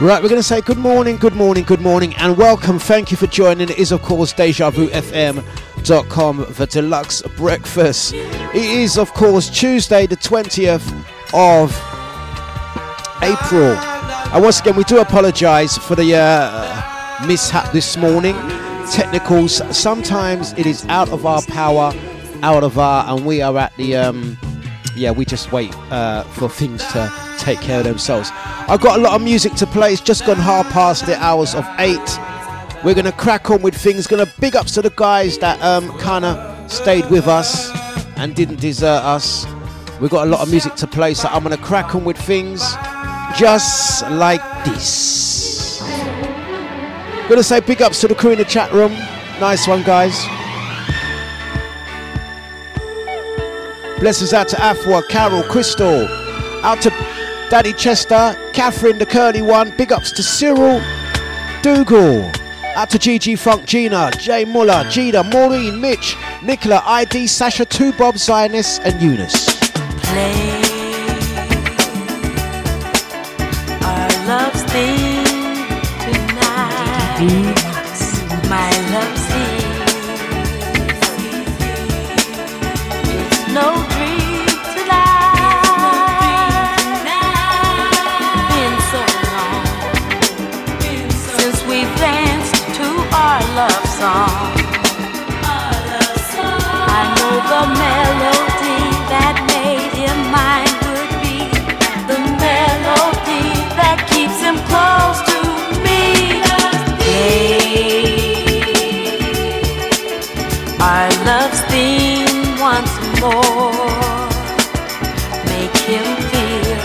Right, we're going to say good morning, and welcome. Thank you for joining. It is, of course, DejaVuFM.com for Dlux Breakfast. It is, of course, Tuesday, the 20th of April. And once again, we do apologise for the mishap this morning. Technicals, sometimes it is out of our power, and we are at the, we just wait for things to take care of themselves. I've got a lot of music to play. It's just gone 8:30. We're going to crack on with things. Going to big ups to the guys that kind of stayed with us and didn't desert us. We've got a lot of music to play, so I'm going to crack on with things just like this. Going to say big ups to the crew in the chat room. Nice one, guys. Blessings out to Afua, Carol, Crystal. Out to Daddy Chester, Catherine the curly one. Big ups to Cyril, Dougal. Out to GG Funk, Gina, Jay Muller, Gina, Maureen, Mitch, Nicola, ID, Sasha, 2 Bob, Zionist, and Eunice. Play our love's thing tonight. My love's thing. It's no dream tonight. Been so long since we've danced to our love song. I know the melody that made him mine could be the melody that keeps him close to me. Play our love's theme once more. Make him feel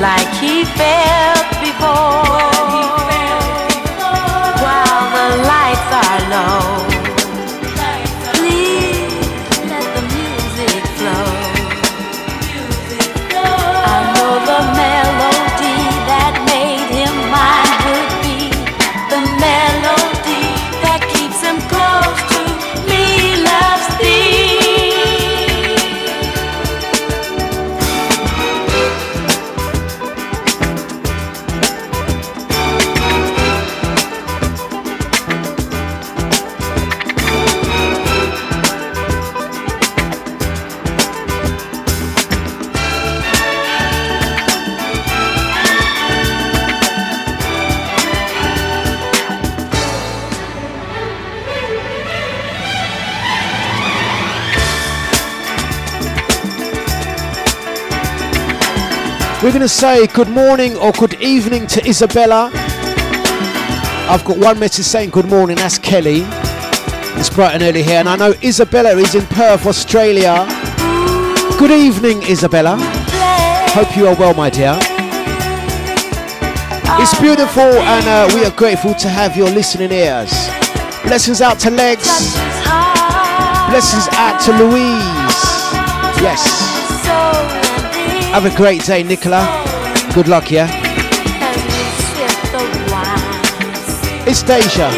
like he felt before. While the lights are low, please let the music flow. I know the melody that made him mine would be the melody that keeps him close to me. Love's We're going to say good morning or good evening to Isabella. I've got one message saying good morning, that's Kelly. It's bright and early here, and I know Isabella is in Perth, Australia. Good evening, Isabella. Hope you are well, my dear. It's beautiful, and we are grateful to have your listening ears. Blessings out to Legs. Blessings out to Louise. Yes. Have a great day, Nicola. Good luck, yeah? It's Deja.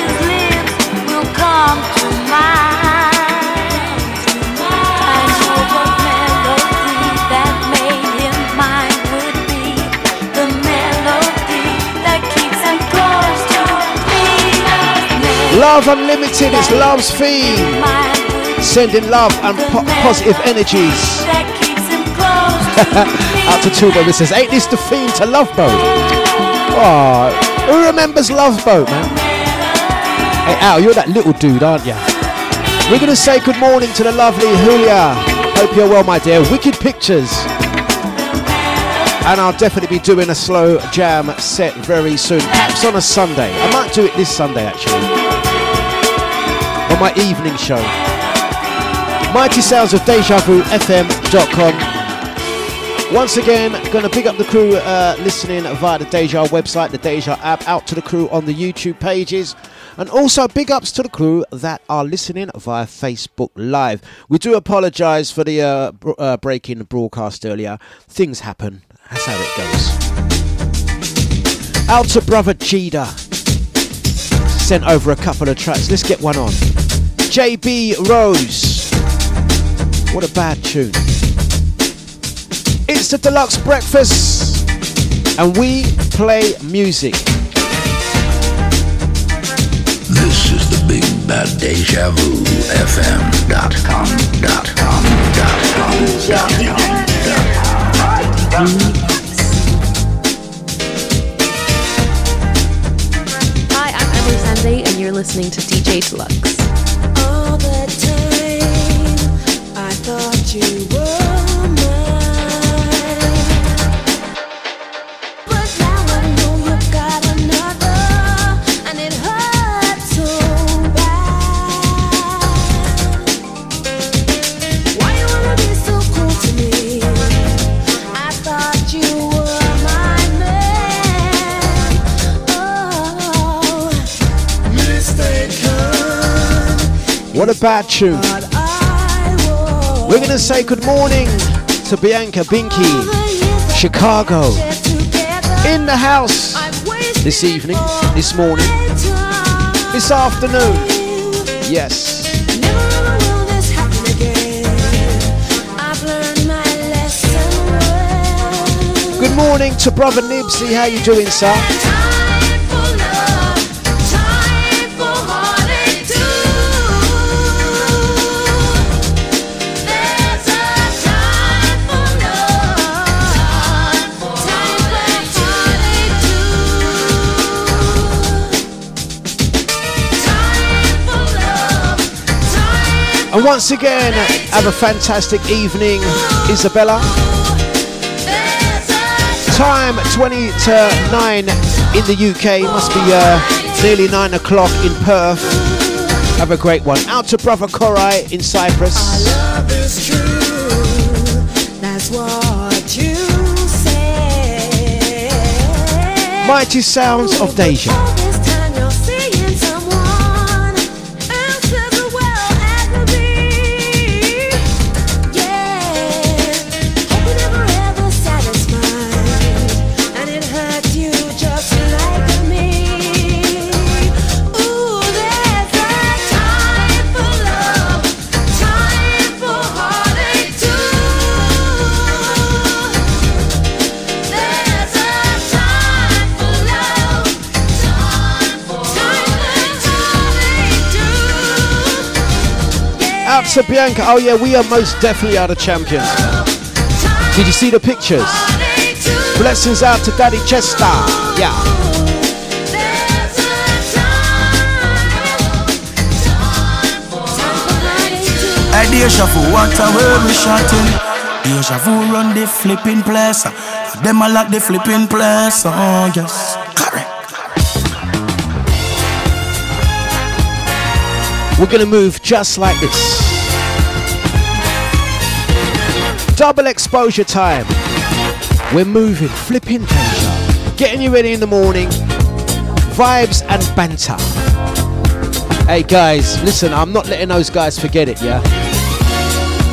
Love Unlimited is love's theme. Sending love and positive energies. Out to Tubo, it says, ain't this the theme to Love Boat? Oh, who remembers Love Boat, man? Hey, Al, you're that little dude, aren't you? We're going to say good morning to the lovely Julia. Hope you're well, my dear. Wicked pictures. And I'll definitely be doing a slow jam set very soon. Perhaps on a Sunday. I might do it this Sunday, actually. On my evening show. Mighty sounds of DejaVuFM.com. Once again, going to pick up the crew listening via the Deja website, the Deja app, out to the crew on the YouTube pages. And also big ups to the crew that are listening via Facebook Live. We do apologise for the breaking broadcast earlier. Things happen. That's how it goes. Out to brother Jida. Sent over a couple of tracks. Let's get one on. JB Rose. What a bad tune. It's the Dlux Breakfast, and we play music. This is the big bad Deja Vu FM.com. Hi, I'm Emily Sande, and you're listening to DJ Dlux. All the time, I thought you were. What a bad tune. We're going to say good morning to Bianca Binky, Chicago, in the house this evening, this morning, this afternoon. Yes. Good morning to brother Nibsy. How you doing, sir? And once again, have a fantastic evening, Isabella. Time 20 to 9 in the UK. Must be nearly 9 o'clock in Perth. Have a great one. Out to brother Korai in Cyprus. Our love is true. That's what you say. Mighty sounds of Deja. To Bianca, oh yeah, we are most definitely the champions. Did you see the pictures? Blessings out to Daddy Chester. Yeah. Deja vu, what a world we shouting. Deja vu run the flipping place. Them a like the flipping place. Oh yes. Correct. We're gonna move just like this. Double exposure time. We're moving, flipping Deja, getting you ready in the morning. Vibes and banter. Hey guys, listen, I'm not letting those guys forget it, yeah?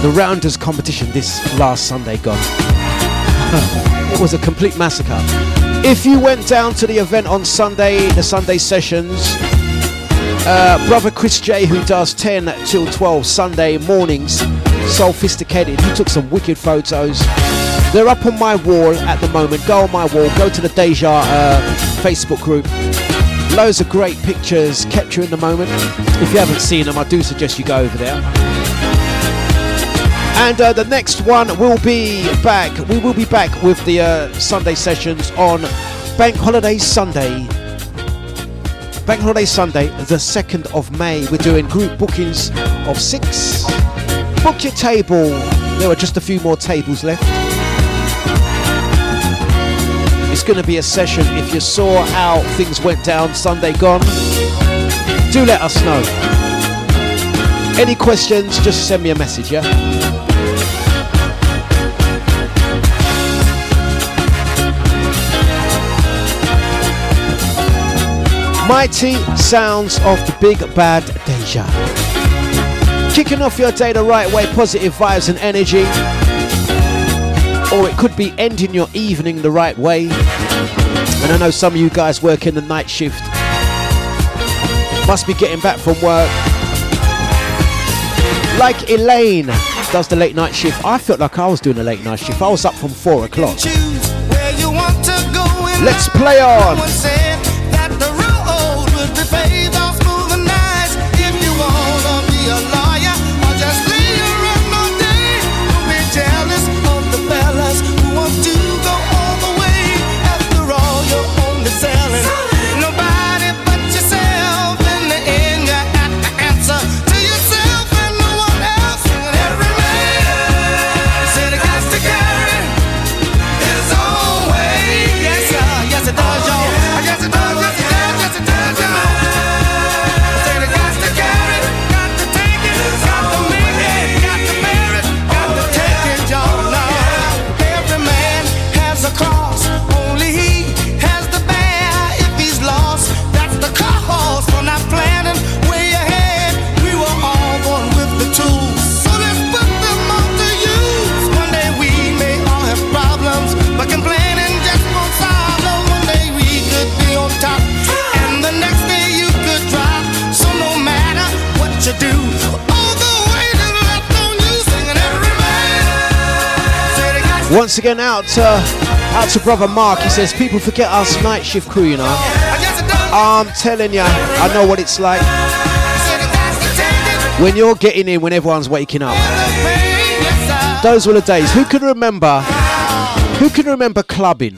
The Rounders competition this last Sunday gone. It was a complete massacre. If you went down to the event on Sunday, the Sunday sessions, brother Chris J, who does 10 till 12 Sunday mornings, sophisticated, he took some wicked photos. They're up on my wall at the moment. Go on my wall, go to the Deja Facebook group. Loads of great pictures capturing the moment. If you haven't seen them, I do suggest you go over there. And the next one will be back. We will be back with the Sunday sessions on Bank Holiday Sunday. Bank Holiday Sunday, the 2nd of May. We're doing group bookings of 6. Book your table. There are just a few more tables left. It's going to be a session. If you saw how things went down Sunday gone, do let us know. Any questions, just send me a message, yeah? Mighty sounds of the big bad Deja. Kicking off your day the right way, positive vibes and energy. Or it could be ending your evening the right way. And I know some of you guys work in the night shift. Must be getting back from work. Like Elaine does the late night shift. I felt like I was doing the late night shift. I was up from 4 o'clock. Let's play on. Once again, out to brother Mark. He says people forget us night shift crew, you know. I'm telling you, I know what it's like when you're getting in when everyone's waking up. Those were the days. Who can remember clubbing?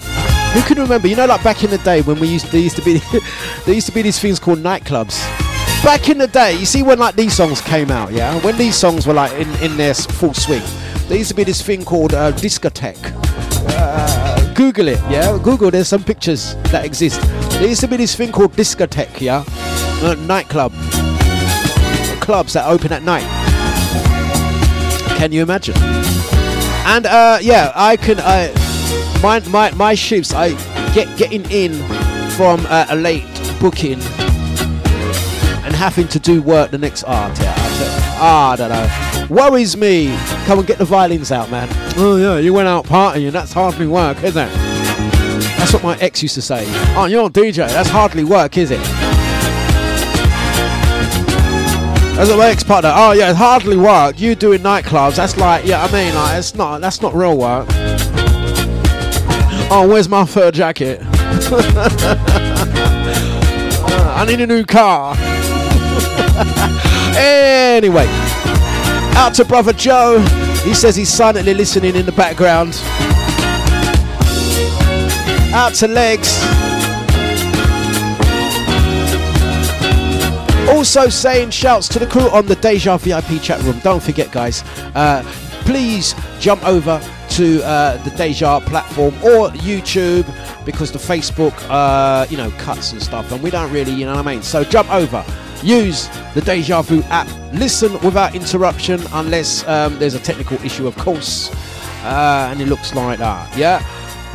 Who can remember? You know, like back in the day when there used to be there used to be these things called nightclubs. Back in the day, you see when like these songs came out, yeah, when these songs were like in their full swing. There used to be this thing called discotheque. Google it, yeah? Google, there's some pictures that exist. There used to be this thing called discotheque, yeah? Nightclub. Clubs that open at night. Can you imagine? And, yeah, I can... My shifts, I getting in from a late booking and having to do work the next hour, yeah? I don't know. Worries me. Come and get the violins out, man. Oh yeah, you went out partying and that's hardly work, isn't it? That's what my ex used to say. Oh, you're a DJ, that's hardly work, is it? That's what my ex partner. Oh yeah, it's hardly work. You doing nightclubs, that's like, yeah, I mean, like, that's not real work. Oh, where's my fur jacket? I need a new car. Anyway. Out to brother Joe. He says he's silently listening in the background. Out to Legs. Also saying shouts to the crew on the Deja VIP chat room. Don't forget, guys. Please jump over to the Deja platform or YouTube, because the Facebook, cuts and stuff, and we don't really, you know what I mean? So jump over. Use the Deja Vu app. Listen without interruption, unless there's a technical issue, of course. And it looks like that, yeah?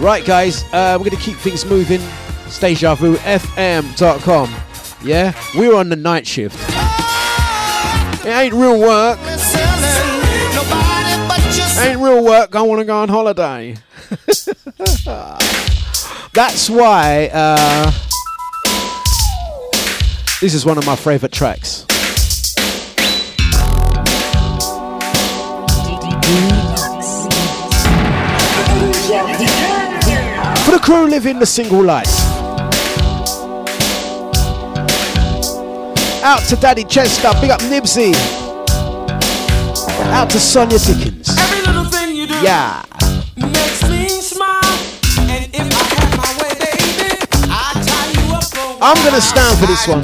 Right, guys, we're going to keep things moving. It's DejaVuFM.com, yeah? We're on the night shift. It ain't real work. Ain't real work. I want to go on holiday. That's why... this is one of my favourite tracks. For the crew living the single life. Out to Daddy Chester, big up Nibsy. Out to Sonia Dickens. Every little thing you do, yeah, makes me smile. And if I have my way, baby, I'll tie you up for I'm gonna stand for this one.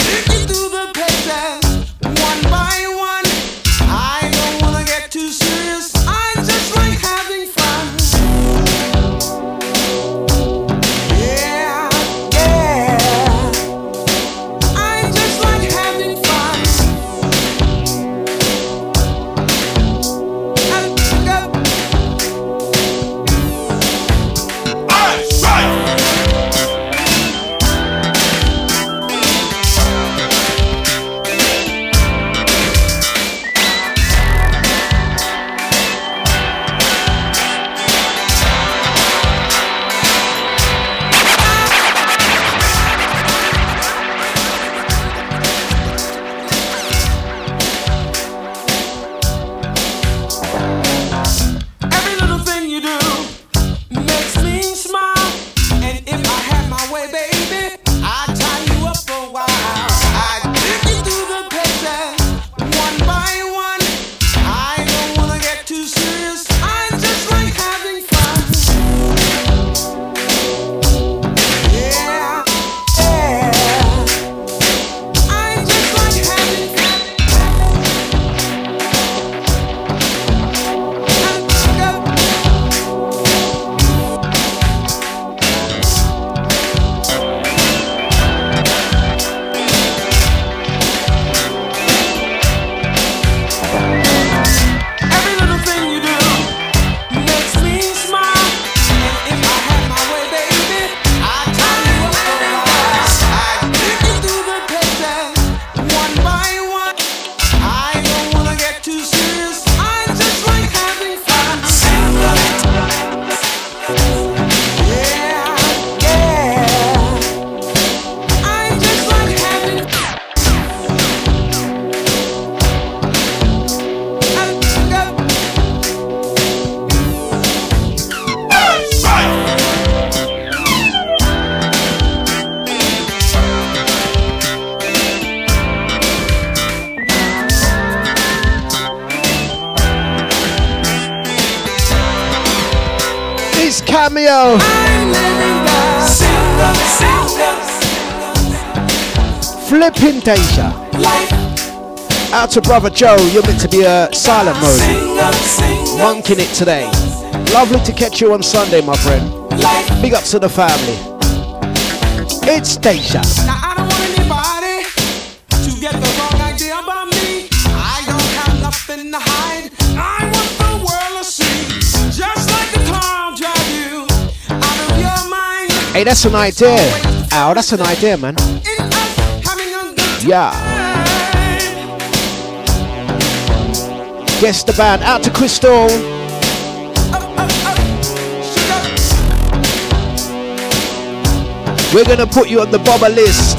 cameo. Flipping Deja. Out to brother Joe, you're meant to be a silent mode. Monking it today. Lovely to catch you on Sunday, my friend. Big ups to the family. It's Deja. Now I don't want anybody to get the wrong idea about me. I don't have nothing to hide. I want the world to see. Just like the clown drive you out of your mind. Hey, that's an idea. Ow, that's an idea, man. Yeah. Guess the band. Out to Crystal. We're going to put you on the bomber list.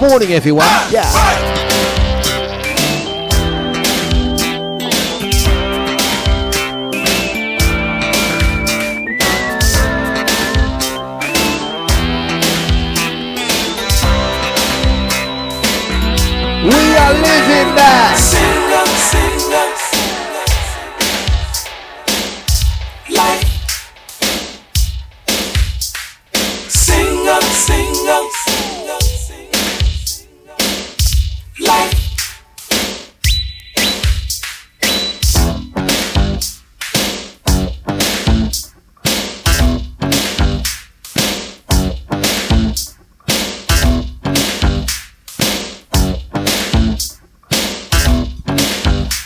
Morning, everyone. Yeah. We are living that.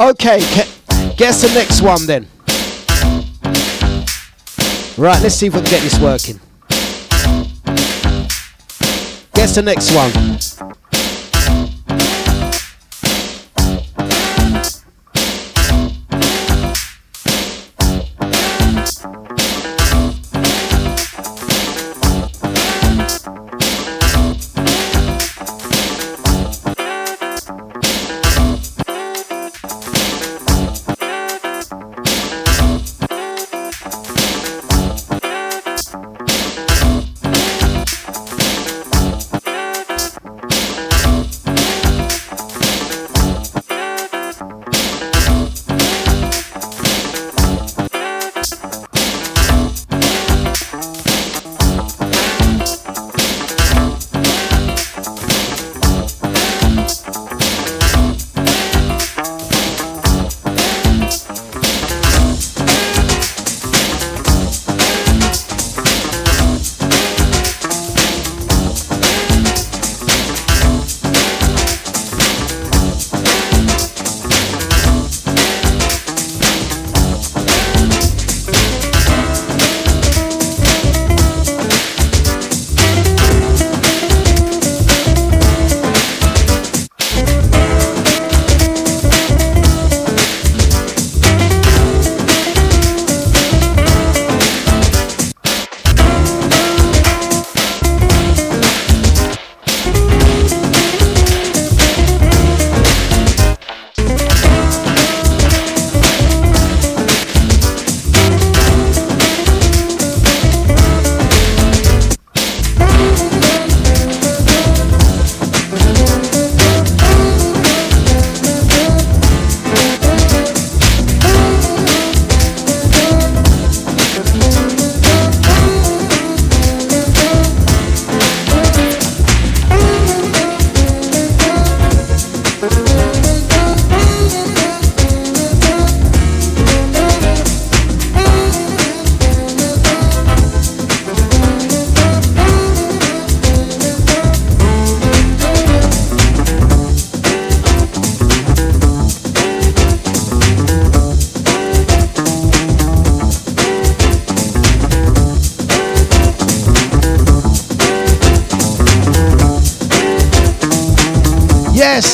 Okay, guess the next one then. Right, let's see if we can get this working. Guess the next one.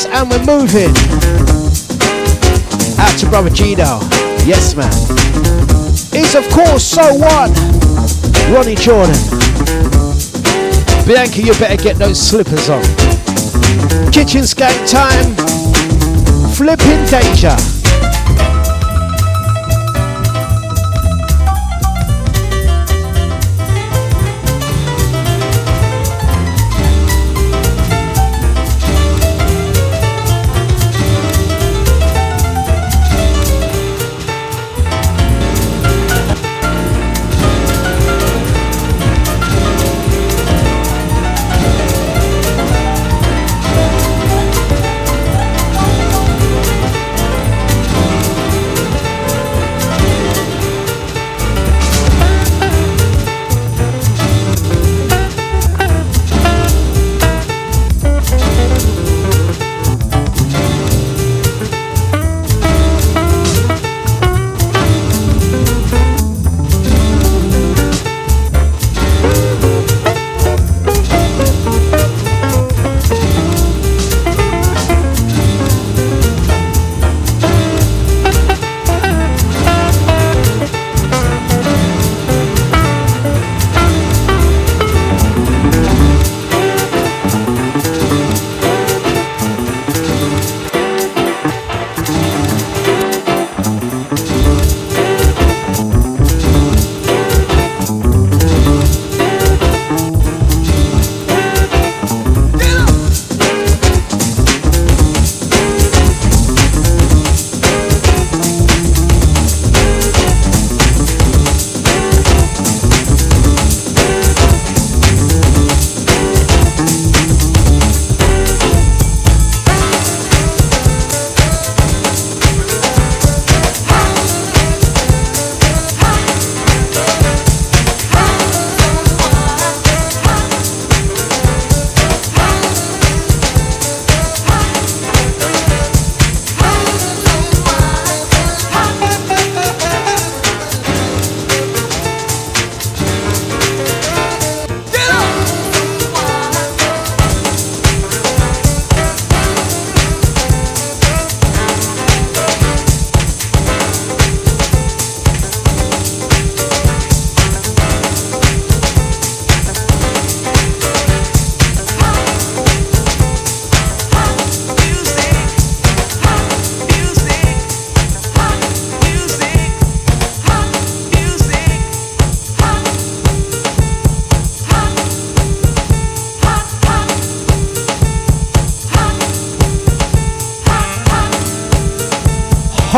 And we're moving out to brother Gino. Yes, man. It's of course So What, Ronnie Jordan. Bianca, you better get those slippers on. Kitchen skate time. Flipping Deja.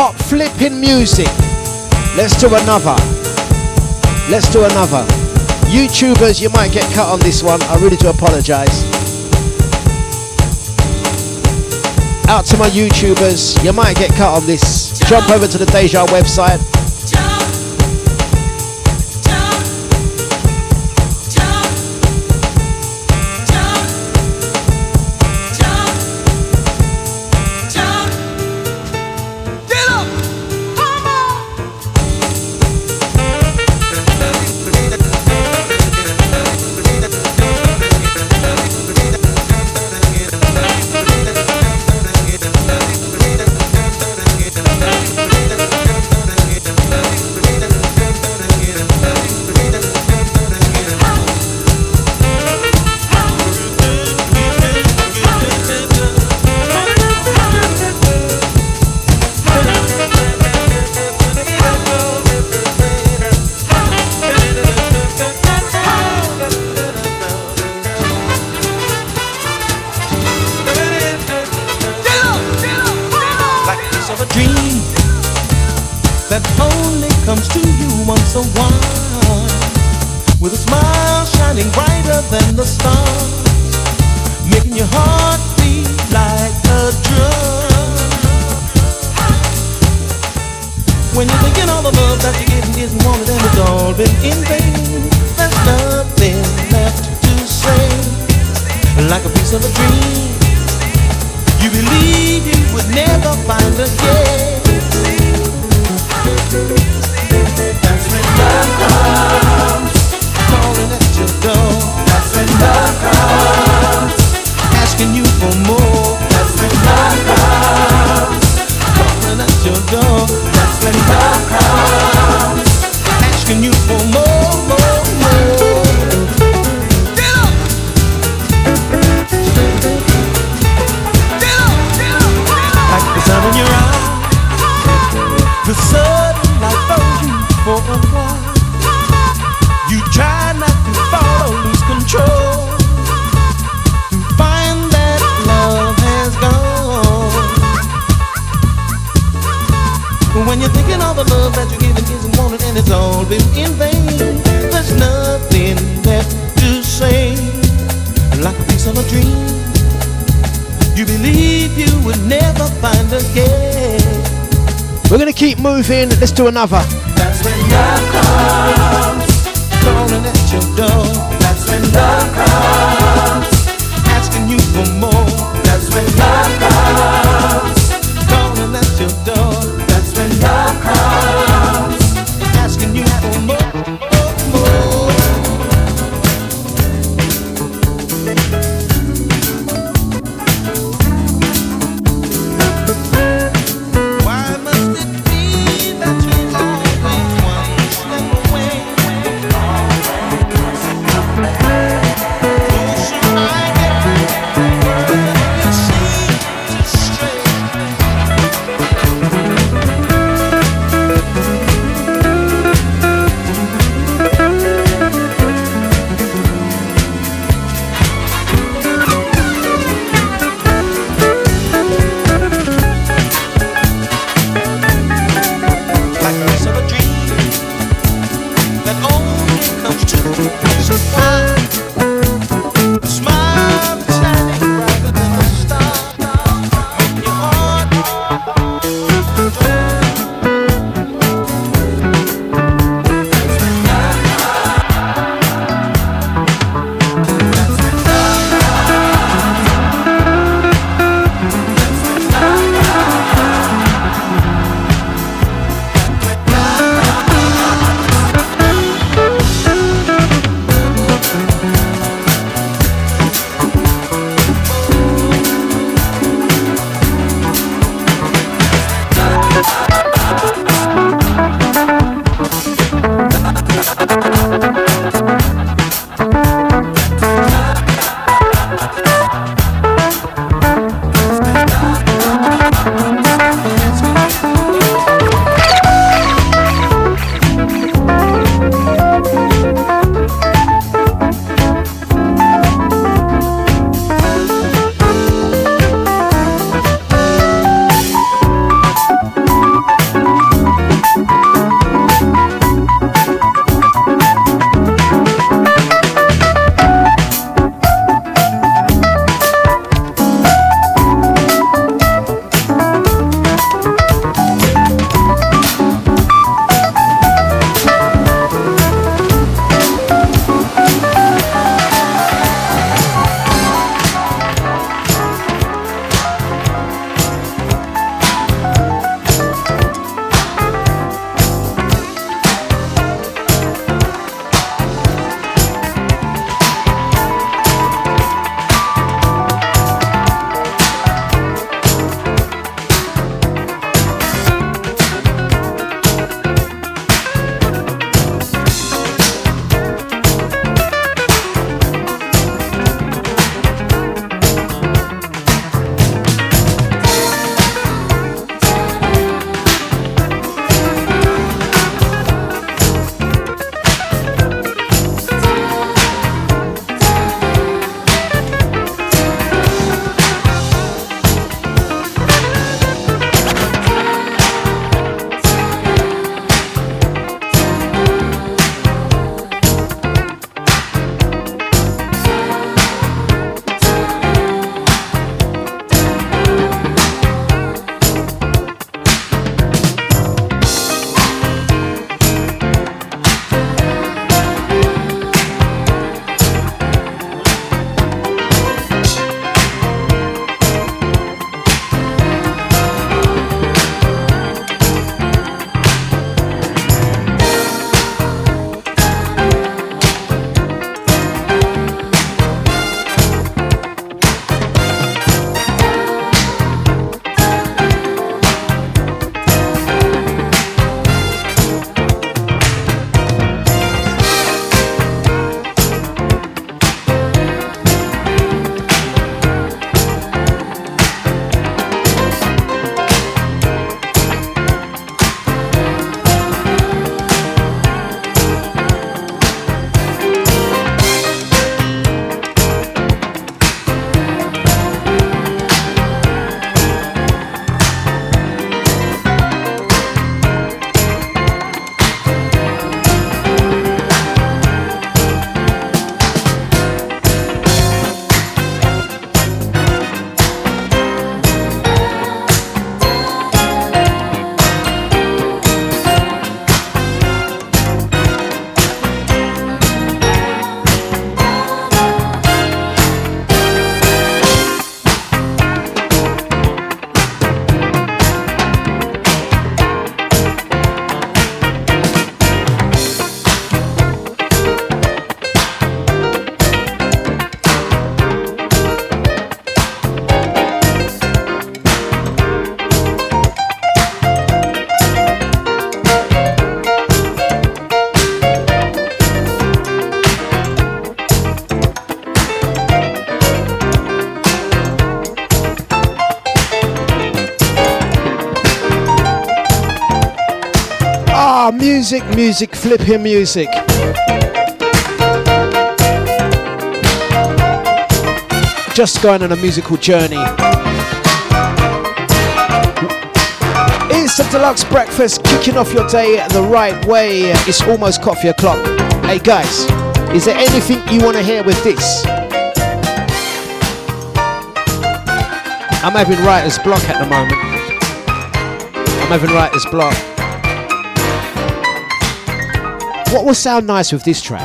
hot flipping music. Let's do another. Let's do another. YouTubers, you might get cut on this one. I really do apologise. Out to my YouTubers, you might get cut on this. Jump over to the Deja website. Let's do another. That's when love comes, calling at your door. That's when love comes, asking you for more. That's when love comes, calling at your door. That's when love comes, asking you for more. Ah, music, flipping music. Just going on a musical journey. It's the Dlux Breakfast, kicking off your day the right way. It's almost coffee o'clock. Hey guys, is there anything you want to hear with this? I'm having writer's block at the moment. What will sound nice with this track?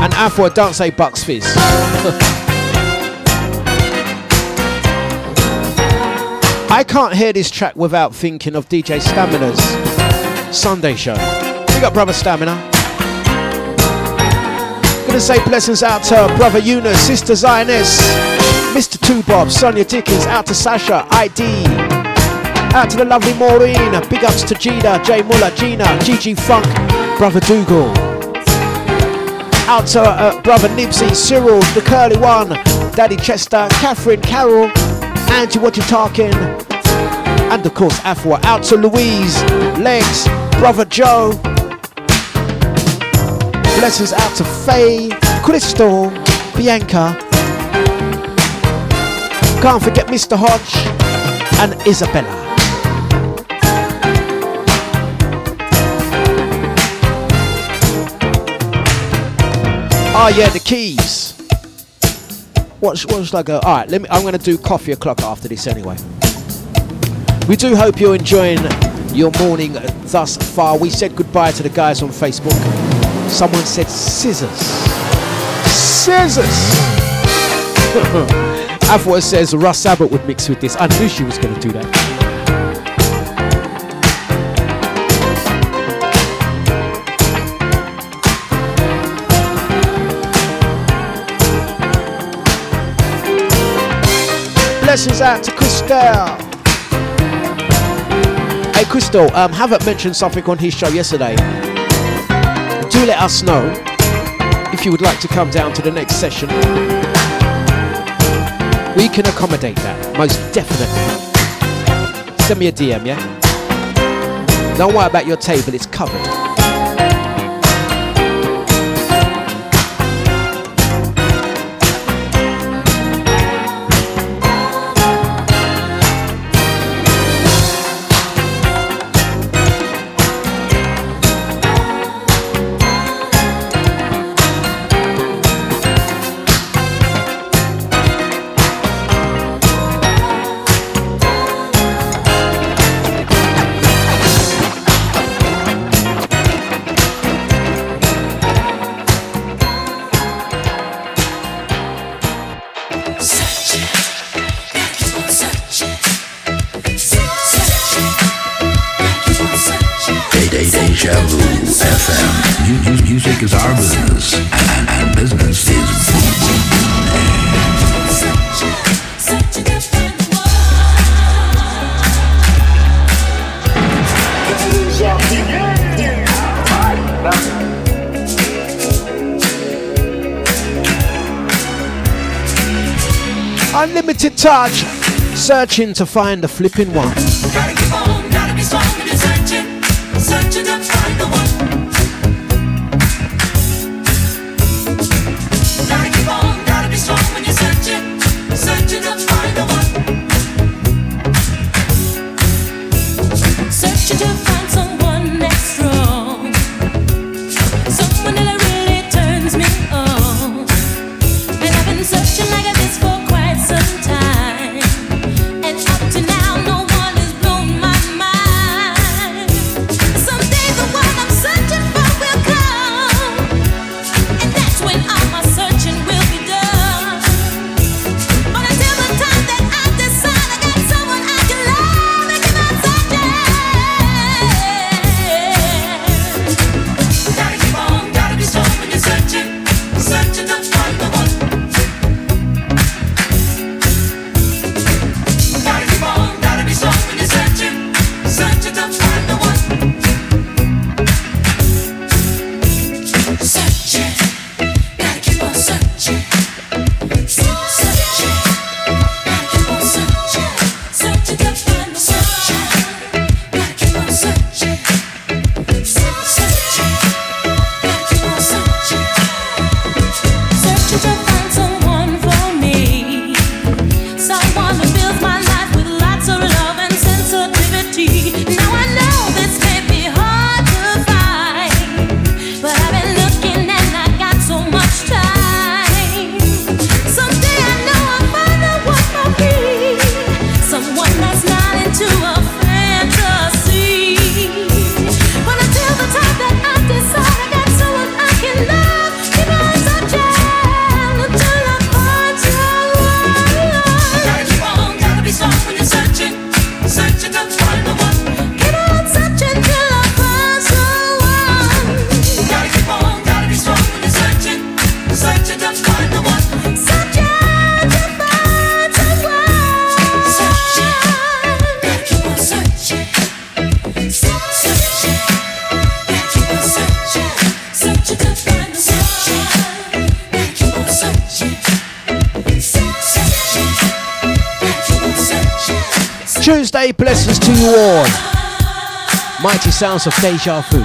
And Afro, don't say Bucks Fizz. I can't hear this track without thinking of DJ Stamina's Sunday show. Big up, brother Stamina. Gonna say blessings out to brother Eunice, sister Zioness, Mr. Two Bob, Sonia Dickens, out to Sasha, ID. Out to the lovely Maureen, big ups to Gina, Jay Muller, Gina, GG Funk, brother Dougal. Out to brother Nibsy, Cyril, the curly one, Daddy Chester, Catherine, Carol, Angie, what you talking? And of course Afua. Out to Louise, Legs, brother Joe. Blessings out to Faye, Crystal, Bianca. Can't forget Mr. Hodge and Isabella. Oh yeah, the keys. What should I go? All right, I'm going to do coffee o'clock after this anyway. We do hope you're enjoying your morning thus far. We said goodbye to the guys on Facebook. Someone said scissors. Afua says Russ Abbott would mix with this. I knew she was going to do that. Blessings out to Crystal. Hey Crystal, Havoc mentioned something on his show yesterday. Do let us know if you would like to come down to the next session. We can accommodate that, most definitely. Send me a DM, yeah? Don't worry about your table, it's covered. Music is our business, and business is such a different world. Unlimited touch, searching to find the flipping one. Gotta keep on, gotta be strong when you're searching to find the one. Quite some time, and up to now no one has blown my Tuesday, blessings to you all. Mighty sounds of Deja Vu.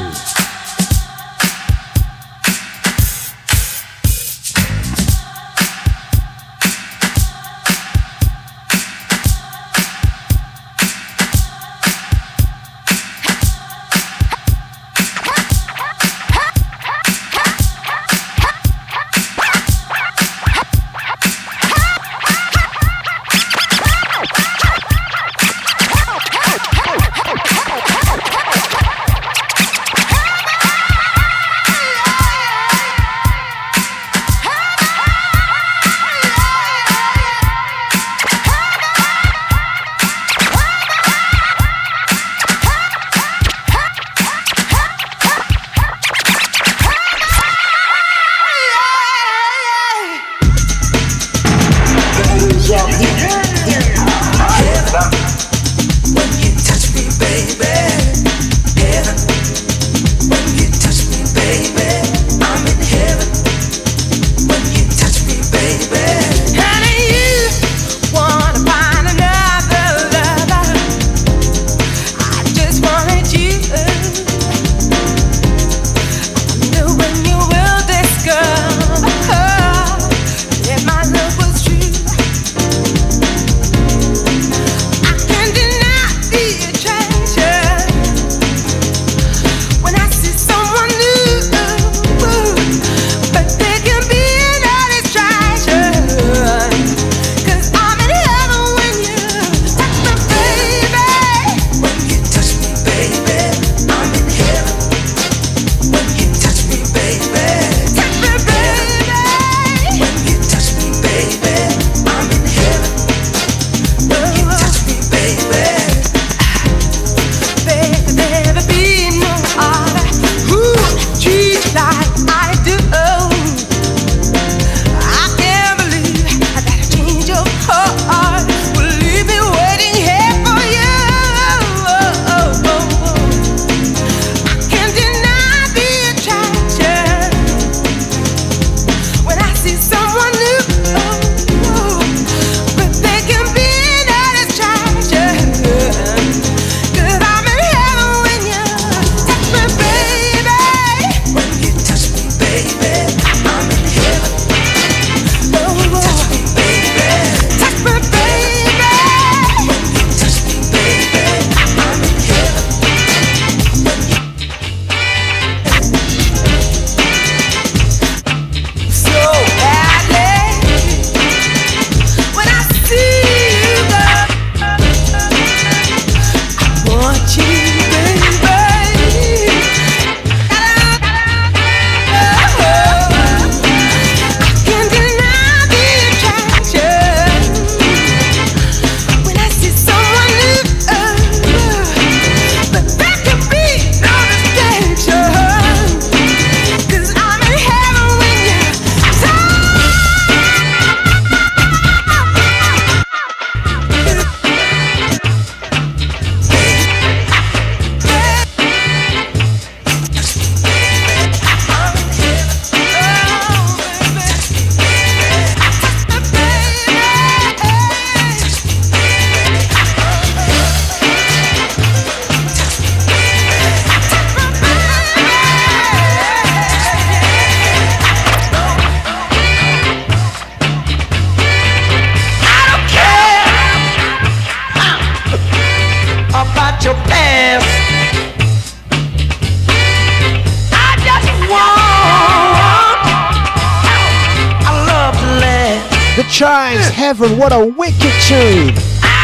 Heaven, what a wicked tune.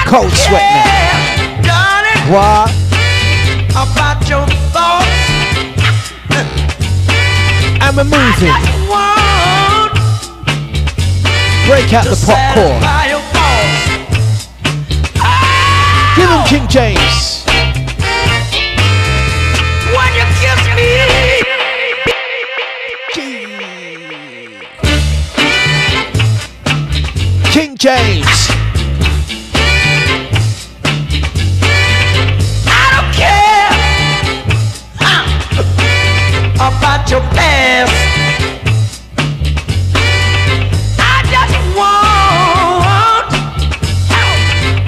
Cold Sweat now. Darling, what? About your thoughts. I'm a movie. Break out the popcorn. Give him King James. When you kiss me. King James. I don't care about your past. I just want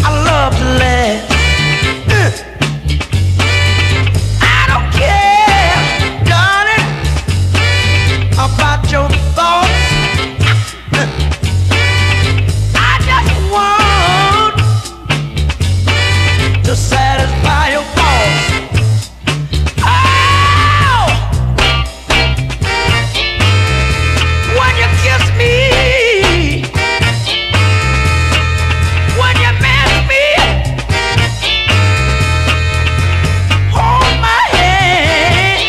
a love to last. I don't care, darling, about your thoughts. To satisfy your boss. Oh! When you kiss me, when you mess me, hold my hand,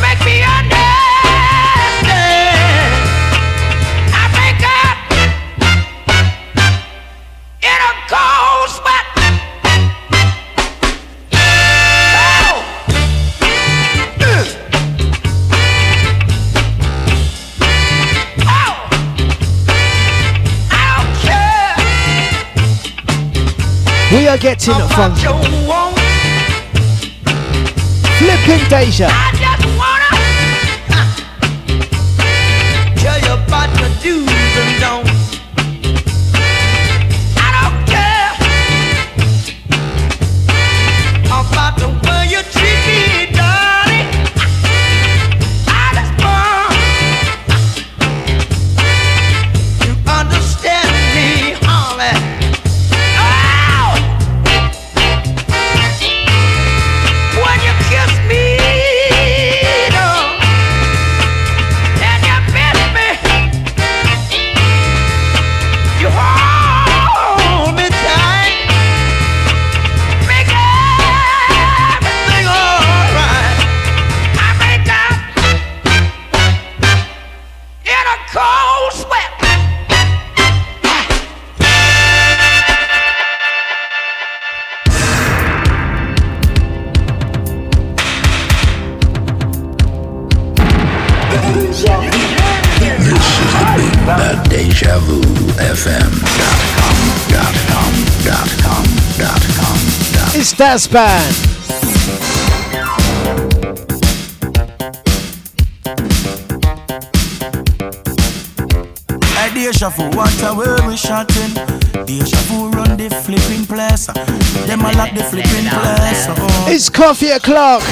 make me understand. I wake up in a cold sweat. We are getting a funk. Flipping Deja. I just wanna tell you about the do's and don'ts. I don't care about the way you treat me, darling. I just want you understand me, Holly. It's Das Band. Hey, Deja Vu, what a way we shouting. Deja Vu run the flipping place. Them a lock the flipping place. Oh. It's coffee o'clock.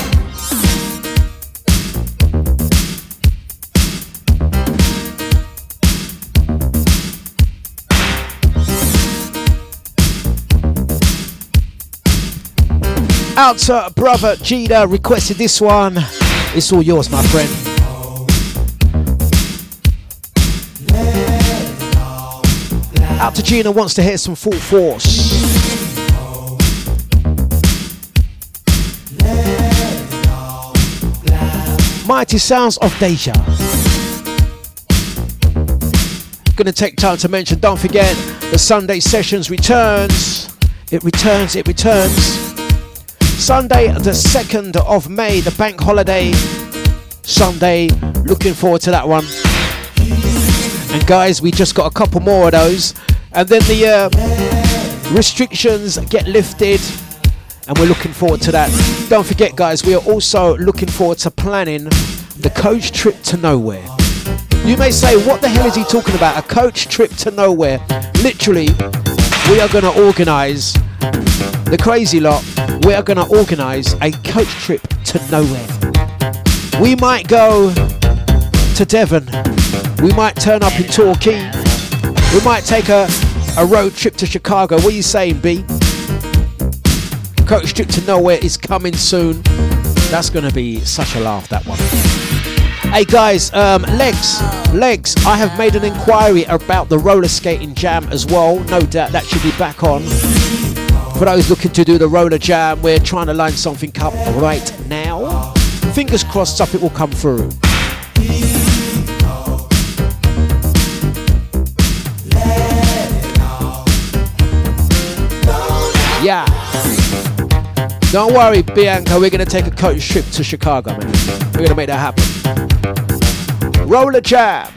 Out to brother Gina, requested this one. It's all yours, my friend. Out to Gina, wants to hear some full force. Mighty sounds of Deja. Gonna take time to mention, don't forget, the Sunday sessions returns. It returns. Sunday the 2nd of May, the bank holiday Sunday, looking forward to that one. And guys, we just got a couple more of those, and then the restrictions get lifted, and we're looking forward to that. Don't forget guys, we are also looking forward to planning the coach trip to nowhere. You may say, what the hell is he talking about? A coach trip to nowhere? Literally, we are going to organise, the crazy lot, we are going to organise a coach trip to nowhere. We might go to Devon, we might turn up in Torquay, we might take a road trip to Chicago. What are you saying, B? Coach trip to nowhere is coming soon. That's going to be such a laugh, that one. Hey guys, Legs, I have made an inquiry about the roller skating jam as well. No doubt that should be back on. For those looking to do the roller jam, we're trying to line something up right now. Fingers crossed, it will come through. Yeah. Don't worry, Bianca, we're going to take a coach trip to Chicago, man. We're going to make that happen. Roller jam.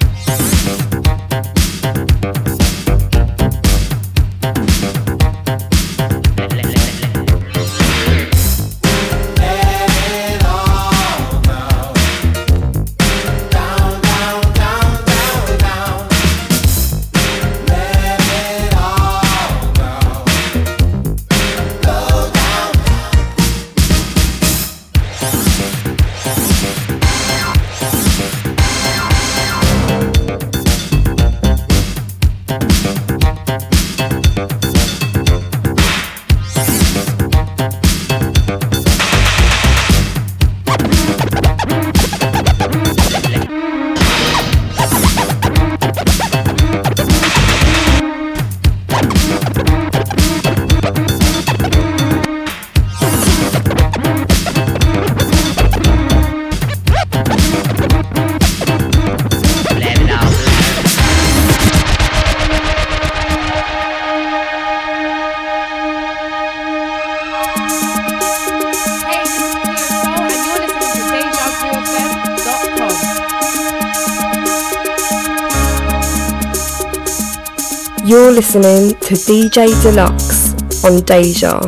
You're listening to DJ Dlux on Deja.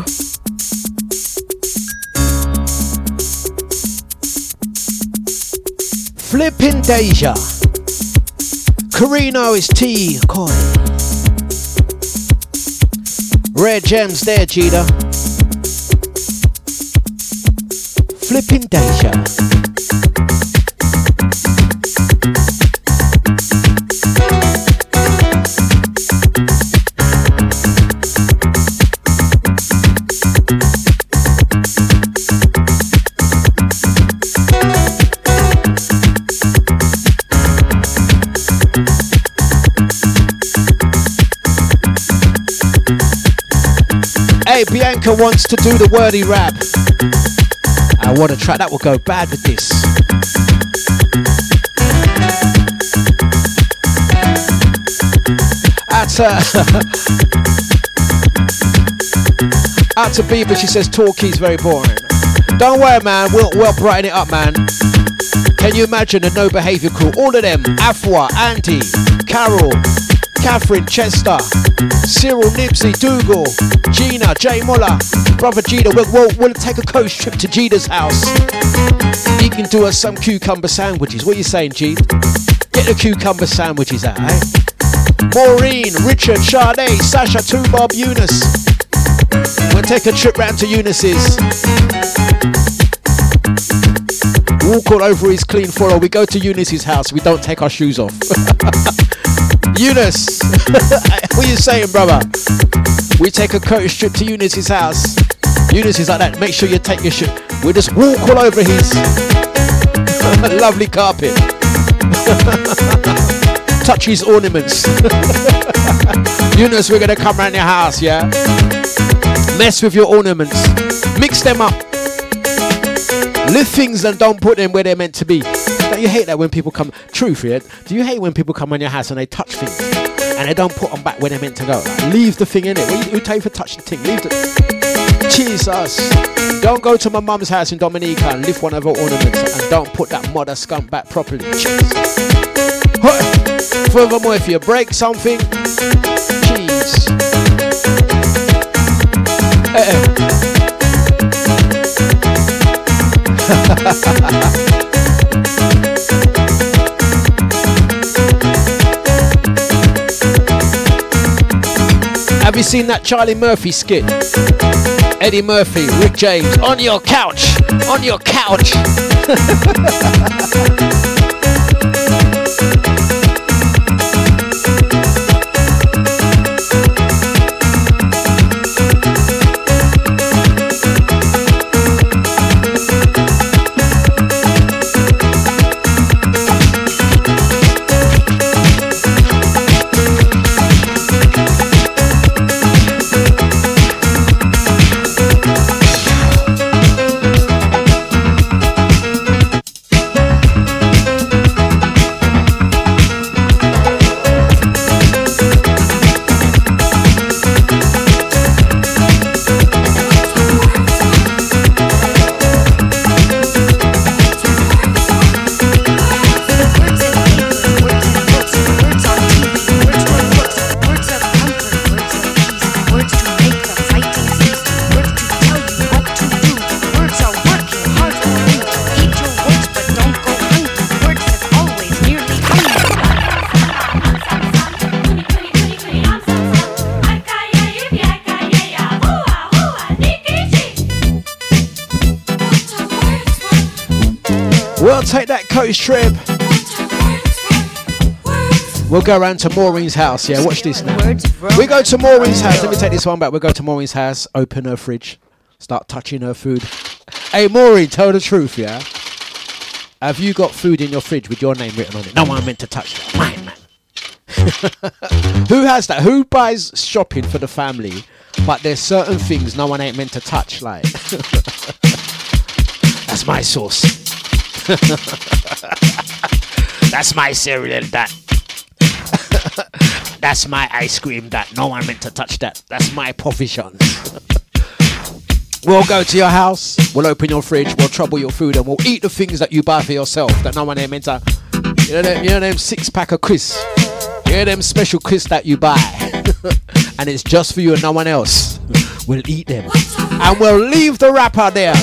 Flipping Deja. Carino is T Coin. Rare gems there, Gita. Flipping Deja. Bianca wants to do the wordy rap. I want a track that will go bad with this. Out to Bieber, she says Torquay's very boring. Don't worry, man, we'll brighten it up, man. Can you imagine the No Behaviour crew? All of them, Afua, Andy, Carol, Catherine, Chester, Cyril, Nibsy, Dougal, Gina, Jay Muller, brother Gita. We'll take a coach trip to Gita's house. He can do us some cucumber sandwiches. What are you saying, Gita? Get the cucumber sandwiches out, eh? Maureen, Richard, Sade, Sasha, Tubab, Eunice. We'll take a trip round to Eunice's. Walk all over his clean floor. We go to Eunice's house. We don't take our shoes off. Eunice, what are you saying, brother? We take a coach trip to Eunice's house. Eunice is like that. Make sure you take your shit. We'll just walk all over his lovely carpet. Touch his ornaments. Eunice, we're going to come round your house, yeah? Mess with your ornaments. Mix them up. Lift things and don't put them where they're meant to be. Don't you hate that when people come? Truth, yeah? Do you hate when people come on your house and they touch things and they don't put them back where they're meant to go? Like, leave the thing in it. Who tell you for touching the thing? Leave the. Jesus. Don't go to my mum's house in Dominica and lift one of her ornaments and don't put that mother skunk back properly. Jesus. Furthermore, if you break something, jeez. Have you seen that Charlie Murphy skit? Eddie Murphy, Rick James, on your couch. We'll take that coach trip. We'll go around to Maureen's house. Yeah, watch this now. We go to Maureen's house. Let me take this one back. We'll go to Maureen's house, open her fridge, start touching her food. Hey, Maureen, tell the truth, yeah? Have you got food in your fridge with your name written on it? No one meant to touch that. Mine, man. Who has that? Who buys shopping for the family, but there's certain things no one ain't meant to touch, like... That's my sauce. That's my cereal, that. That's my ice cream, that. No one meant to touch that. That's my provisions. We'll go to your house, we'll open your fridge, we'll trouble your food, and we'll eat the things that you buy for yourself that no one ain't meant to. You know them six-pack of crisps. You know them special crisps that you buy. And it's just for you and no one else. We'll eat them. And we'll leave the wrapper there.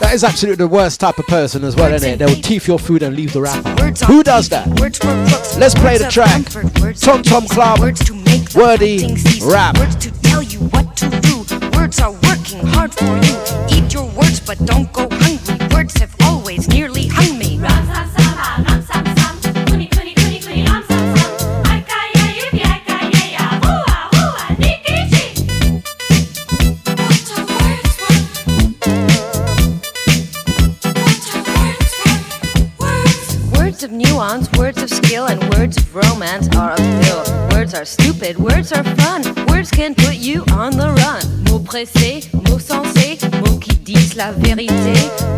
That is absolutely the worst type of person as well, isn't it? They'll teeth your food and leave the wrapper. Who does that? Let's play the track. Tom Tom Club, Wordy Rap. Words are working hard for you. Eat your words, but don't go hungry. Words have always nearly hung me. Words of nuance, words of skill, and words of romance are uphill. Words are stupid, words are fun. Words can put you on the run. Mots pressés, mots sensés, mots qui disent la vérité.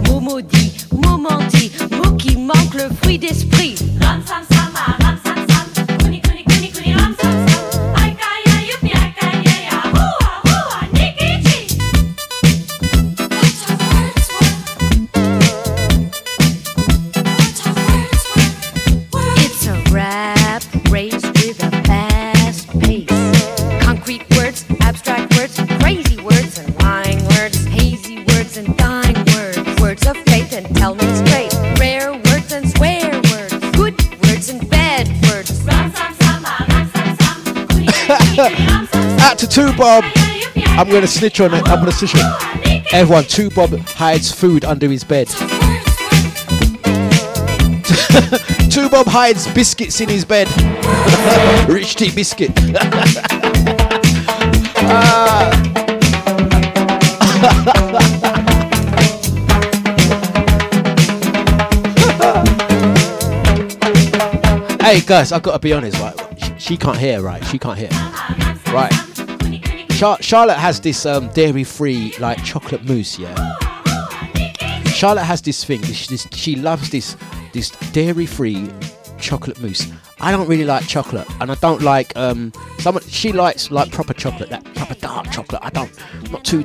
Mots maudits, mots mentis, mots qui manquent le fruit d'esprit. Ram sam sam, ram sam sam, kuni kuni kuni kuni ram sam sam. Out to 2 Bob. I'm going to snitch on it. I'm going to snitch on it. Everyone, 2 Bob hides food under his bed. 2 Bob hides biscuits in his bed. Rich tea biscuit. Hey guys, I've got to be honest, right? She can't hear, right? She can't hear. Right. Charlotte has this dairy-free, like, chocolate mousse, yeah? Charlotte has this thing. She loves this dairy-free chocolate mousse. I don't really like chocolate, and I don't like... she likes, like, proper chocolate, that proper dark chocolate. I don't... Not too...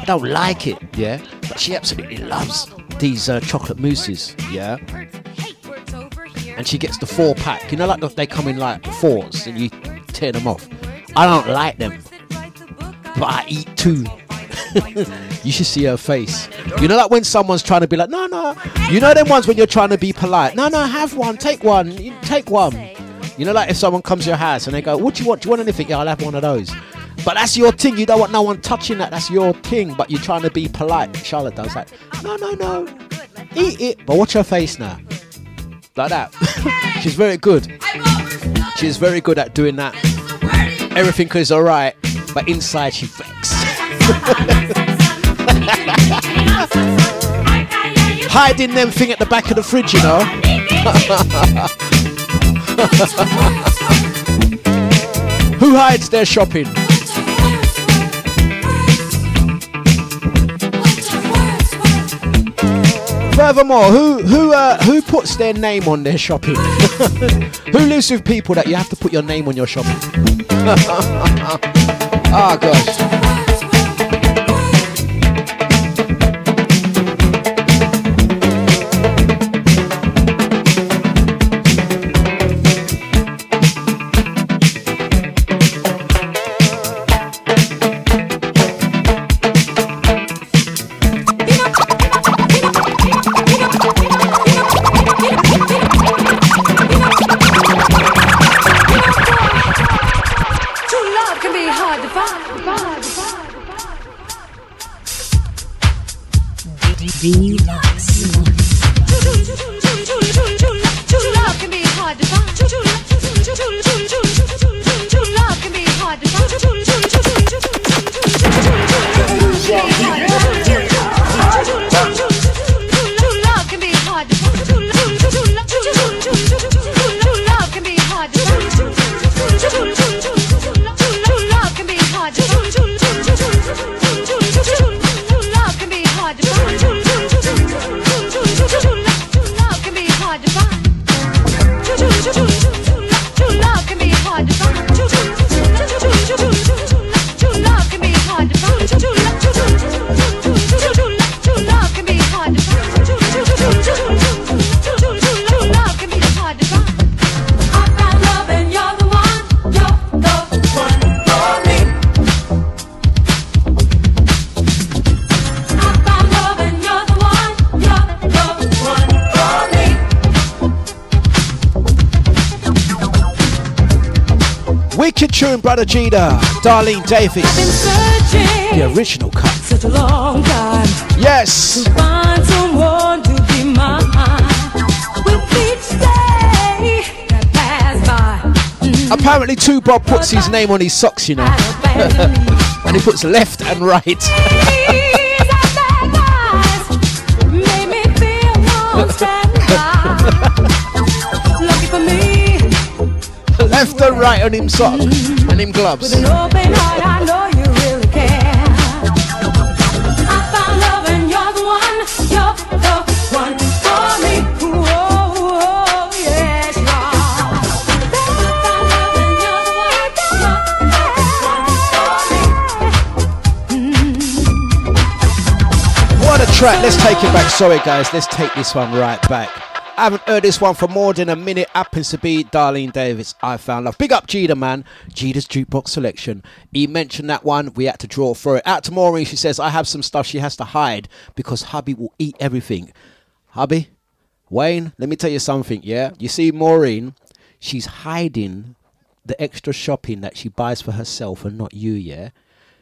I don't like it, yeah? But she absolutely loves these chocolate mousses, yeah? And she gets the 4-pack. You know, like, they come in, like, 4s, and you tear them off. I don't like them, but I eat 2. You should see her face. You know, like when someone's trying to be like, no. You know them ones when you're trying to be polite. No, have one, take one, you take one. You know, like if someone comes to your house and they go, what do you want? Do you want anything? Yeah, I'll have one of those. But that's your thing. You don't want no one touching that. That's your thing. But you're trying to be polite. Charlotte does that. No. Eat it. But watch her face now. Like that. She's very good. She's very good at doing that. Everything is alright, but inside she vexed. Hiding them thing at the back of the fridge, you know. Who hides their shopping? Furthermore, who puts their name on their shopping? Who lives with people that you have to put your name on your shopping? Oh Brother Gita, Darlene Davis, the original cut. Such a long time. Yes. To find someone to be mine. With each day that passed by. Apparently, Two Bob puts his name on his socks, you know, and he puts left and right. Left and right on him socks. Him gloves. With an open heart, I know you really care. I found love and you're the one for me. Oh, yes, you are. I found love and you're the one for me. What a track, let's take it back. Sorry guys, let's take this one right back. I haven't heard this one for more than a minute. Happens to be Darlene Davis, I Found Love. Big up Gita, man. Gita's jukebox selection. He mentioned that one. We had to draw for it. Out to Maureen, she says, I have some stuff she has to hide because hubby will eat everything. Hubby, Wayne, let me tell you something, yeah? You see, Maureen, she's hiding the extra shopping that she buys for herself and not you, yeah?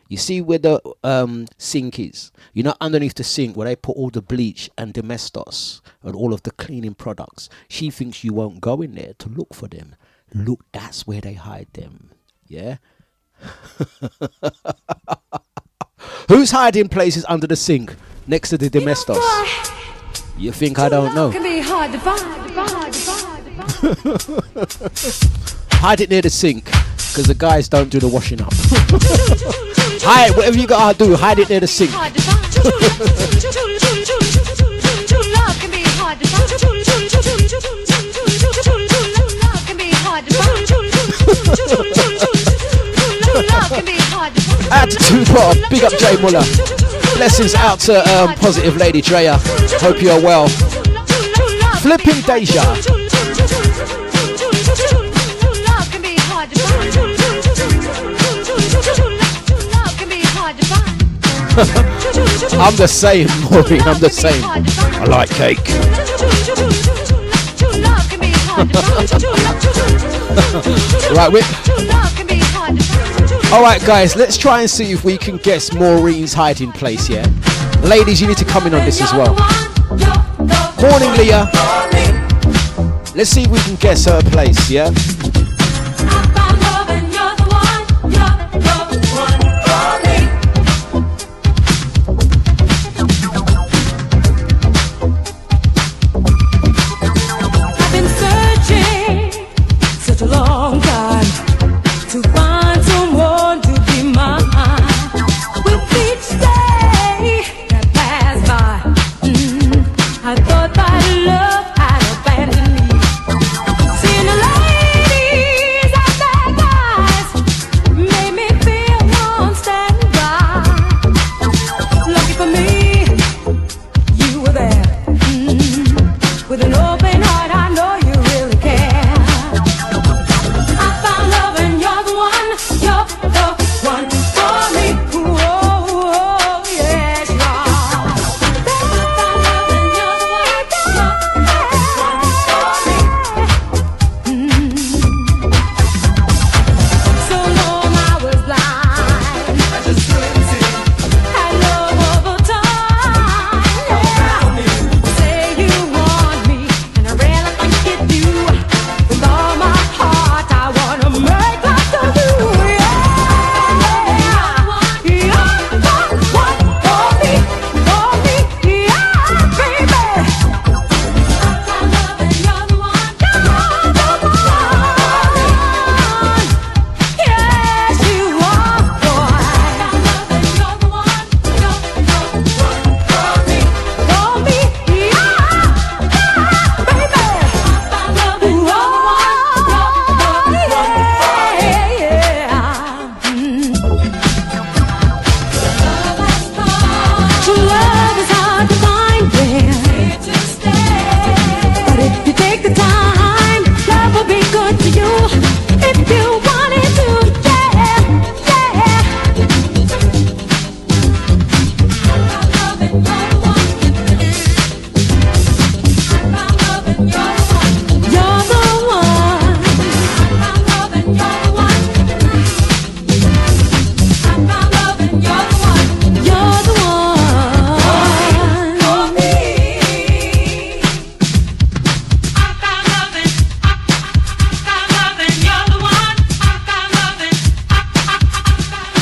You see where the sink is? You know, underneath the sink where they put all the bleach and Domestos and all of the cleaning products. She thinks you won't go in there to look for them. Look, that's where they hide them. Yeah? Who's hiding places under the sink next to the Domestos? You think I don't know? Hide it near the sink because the guys don't do the washing up. Hide whatever you gotta do, hide it near the sink. Add to Two Bob, big up Jay Muller. Blessings out to Positive Lady Drea. Hope you're well. Flipping Deja. I'm the same, Maureen, I'm the same. I like cake. Right, Alright guys, let's try and see if we can guess Maureen's hiding place here. Ladies, you need to come in on this as well. Morning, Leah. Let's see if we can guess her place, yeah? I thought by love I'd abandon me. Seeing a lady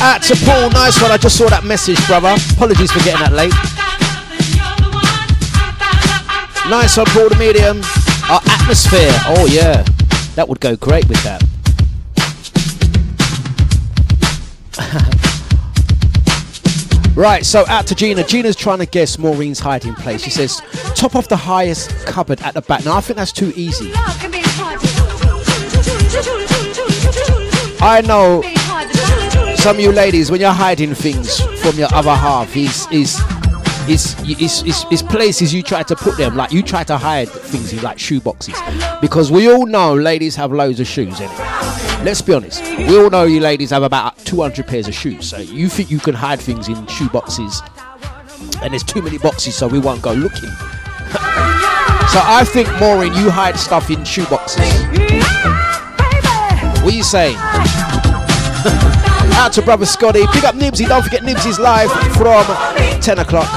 Out to Paul, nice one. I just saw that message, brother. Apologies for getting that late. Nice one, Paul the Medium. Our atmosphere. Oh, yeah. That would go great with that. Right, so out to Gina. Gina's trying to guess Maureen's hiding place. She says, top off the highest cupboard at the back. Now, I think that's too easy. I know some of you ladies, when you're hiding things from your other half, is places you try to put them, like you try to hide things in like shoe boxes, because we all know ladies have loads of shoes in it. Let's be honest, we all know you ladies have about 200 pairs of shoes, so you think you can hide things in shoe boxes, and there's too many boxes, so we won't go looking. So I think, Maureen, you hide stuff in shoe boxes. What are you saying? Out to brother Scotty. Pick up Nibsy. Don't forget Nibsy's live from 10 o'clock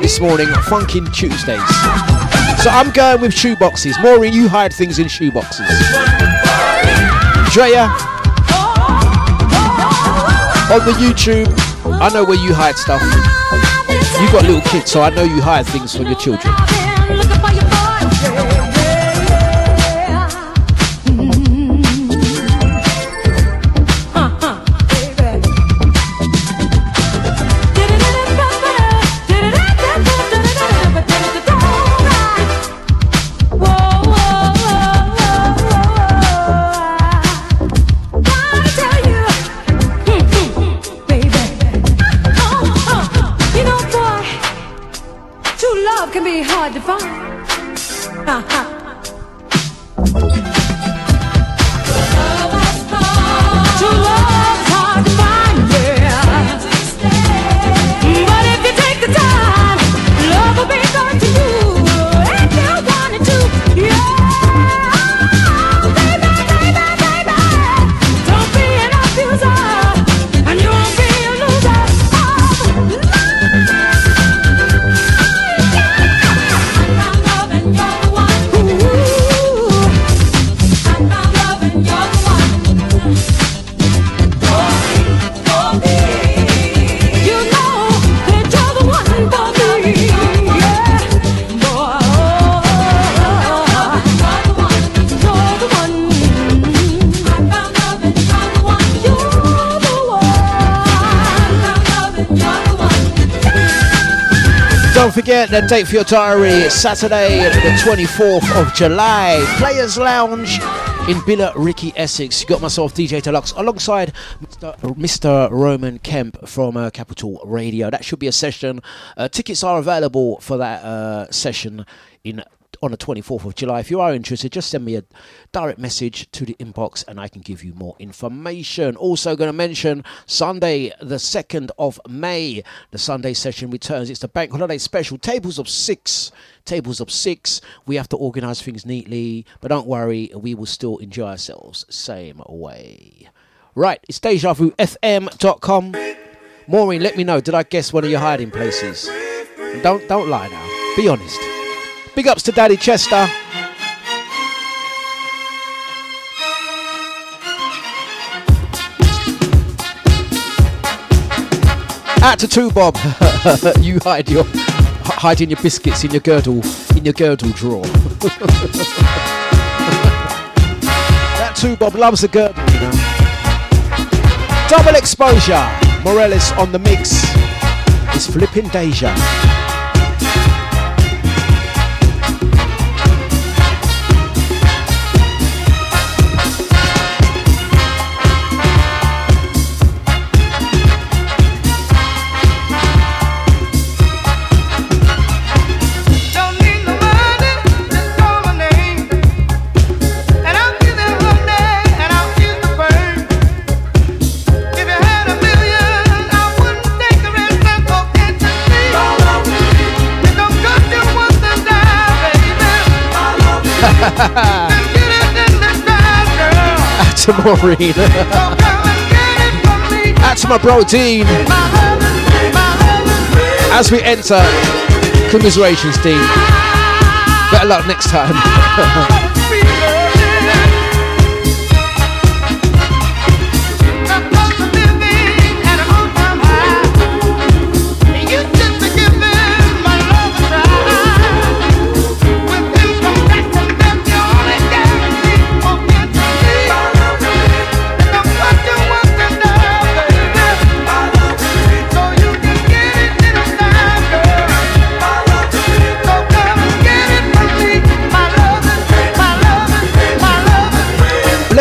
this morning. Funkin' Tuesdays. So I'm going with shoeboxes. Maureen, you hide things in shoeboxes. Drea, on the YouTube, I know where you hide stuff. You got little kids, so I know you hide things from your children. Forget the date for your diary, Saturday the 24th of July, Players' Lounge in Billericay, Essex. You got myself, DJ Dlux, alongside Mr. Roman Kemp from Capital Radio. That should be a session. Tickets are available for that session on the 24th of July. If you are interested, just send me a direct message to the inbox and I can give you more information. Also going to mention Sunday the 2nd of May, the Sunday session returns. It's the bank holiday special, tables of six. We have to organise things neatly, but don't worry, we will still enjoy ourselves same way. Right, it's DejaVuFM.com. Maureen, let me know, did I guess one of your hiding places? And don't lie now, be honest. Big ups to Daddy Chester. Out to Two Bob. You hide your hiding your biscuits in your girdle drawer. That Two Bob loves the girdle, you know. Double exposure. Morellis on the mix. It's flipping Deja. That's to Maureen. That's to my bro Dean. As we enter, commiserations, Dean. Better luck next time.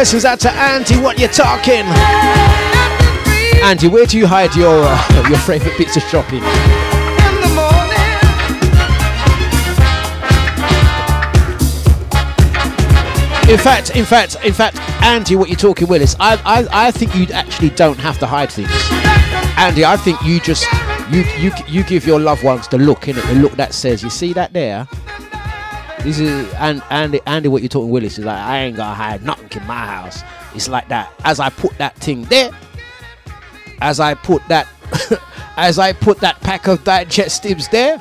blessings out to Andy. What you talking? Andy, where do you hide your favourite pizza shopping? In fact, Andy, what you're talking, Willis, I think you actually don't have to hide things. Andy, I think you just, you give your loved ones the look, innit? The look that says, you see that there? This is, and Andy, what you're talking, Willis, is like, I ain't gonna hide nothing in my house. It's like that. As I put that thing there, as I put that pack of digestives there,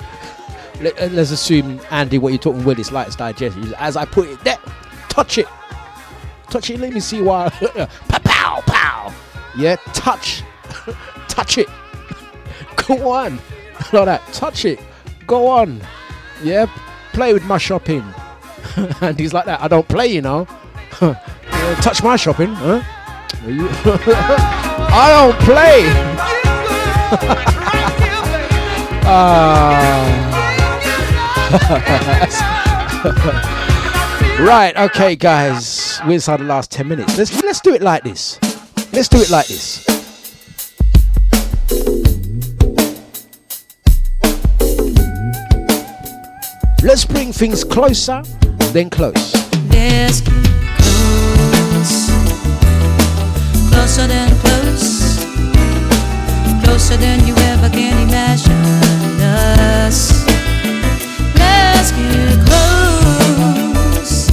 let's assume, Andy, what you're talking, Willis, likes digestives. As I put it there, touch it, let me see why. Pow, pow. Yeah, touch it. Go on. Like that, touch it. Go on. Yeah, play with my shopping. And he's like that, I don't play, you know. Touch my shopping, huh? I don't play. Right, okay, guys. We're inside the last 10 minutes. Let's do it like this. Let's do it like this. Let's bring things closer, then close. There's close. Closer than close. Closer than you ever can imagine us. Let's get close.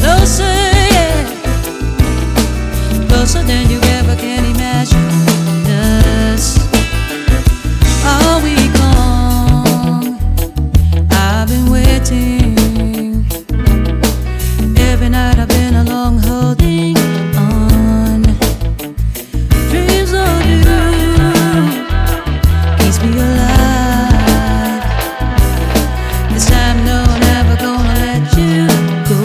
Closer, yeah. Closer than you ever can imagine us. All week long I've been waiting. Every night I've been along holding on. Dreams of you keeps me alive. This time no, never gonna let you go.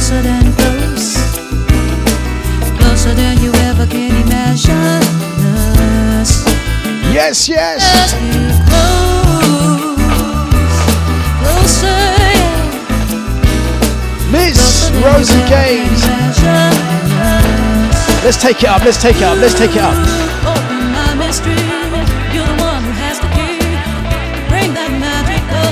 Closer than close, closer than you ever can imagine us. Yes, yes. Close, closer, yeah. Miss Rosie Gaines. Let's take it up. Let's take it up. Let's take it up. Open my mystery. You're the one who has the key. Bring that magic up.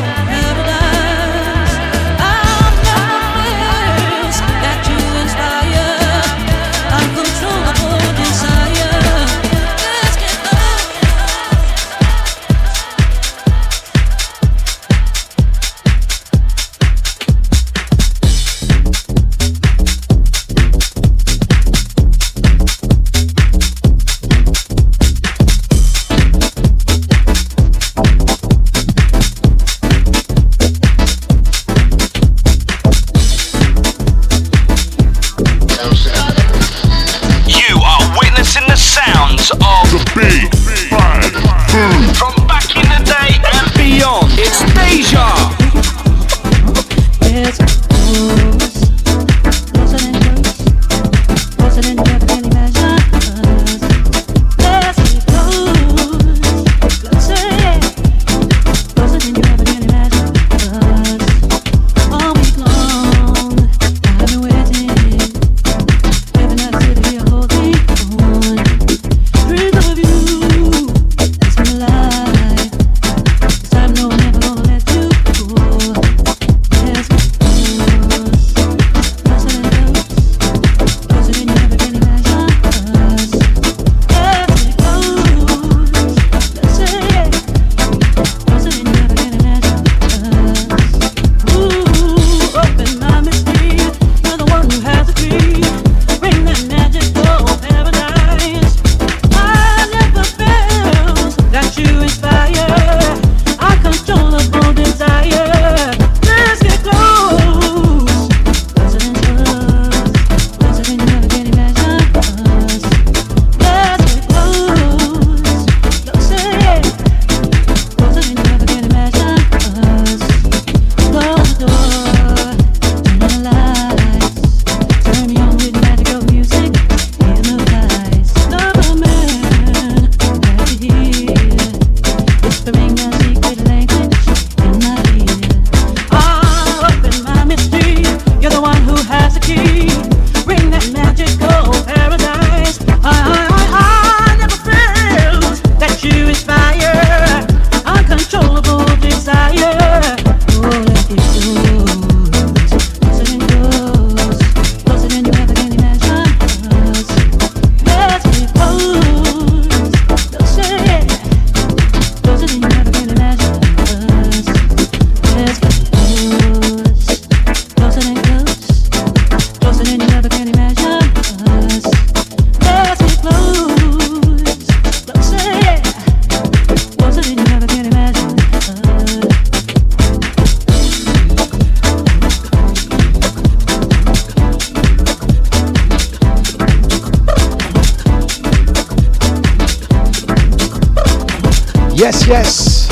Yes, yes.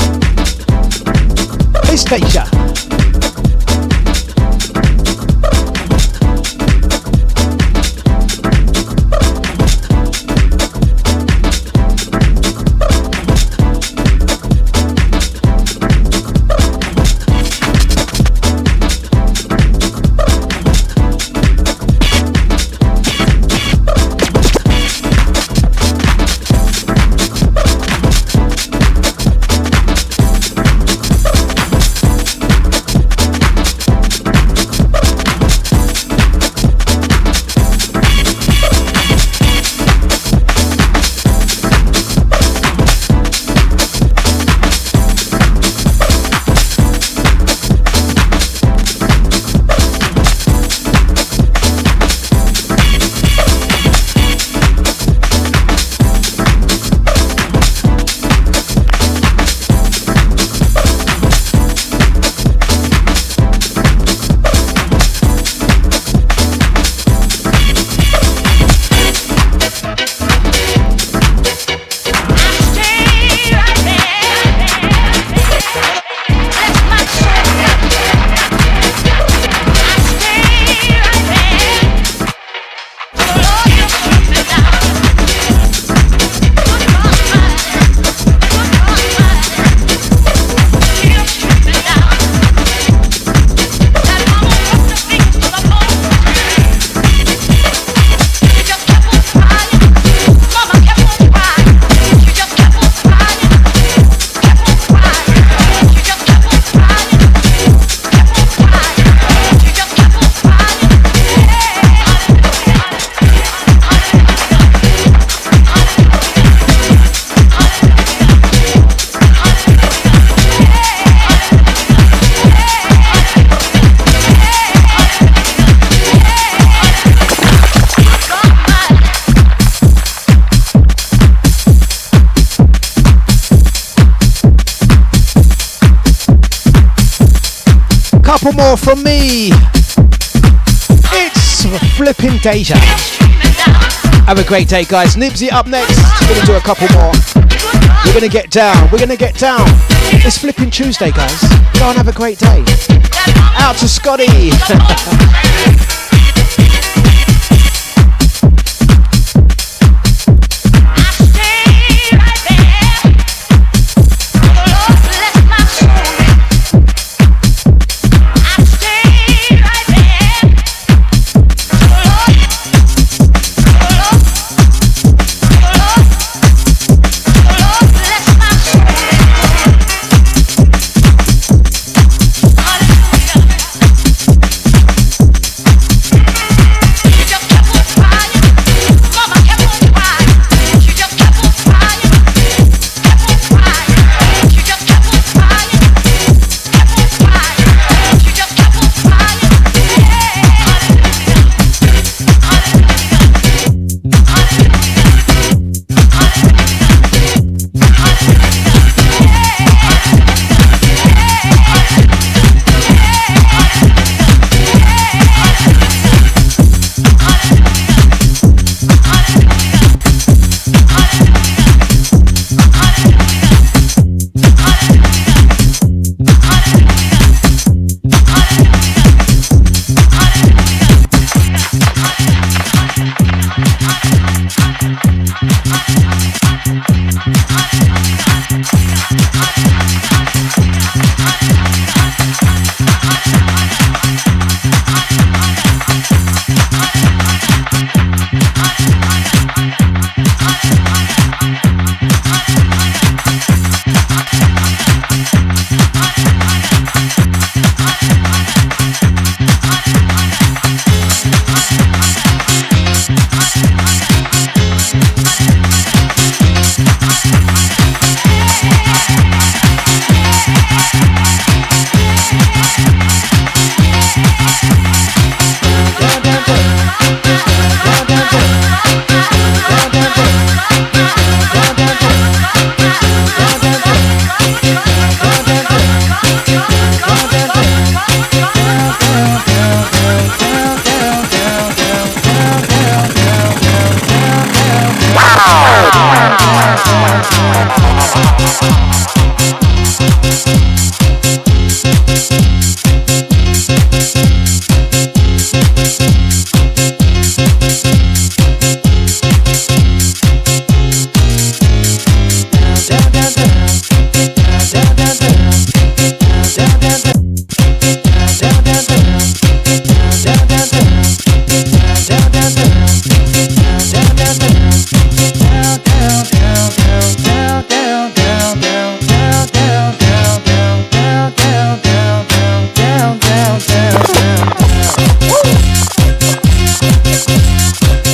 It's Deja. More from me. It's flipping Deja. Have a great day, guys. Nibsy up next. We're gonna do a couple more. We're gonna get down. We're gonna get down. It's flipping Tuesday, guys. Go and have a great day. Out to Scotty.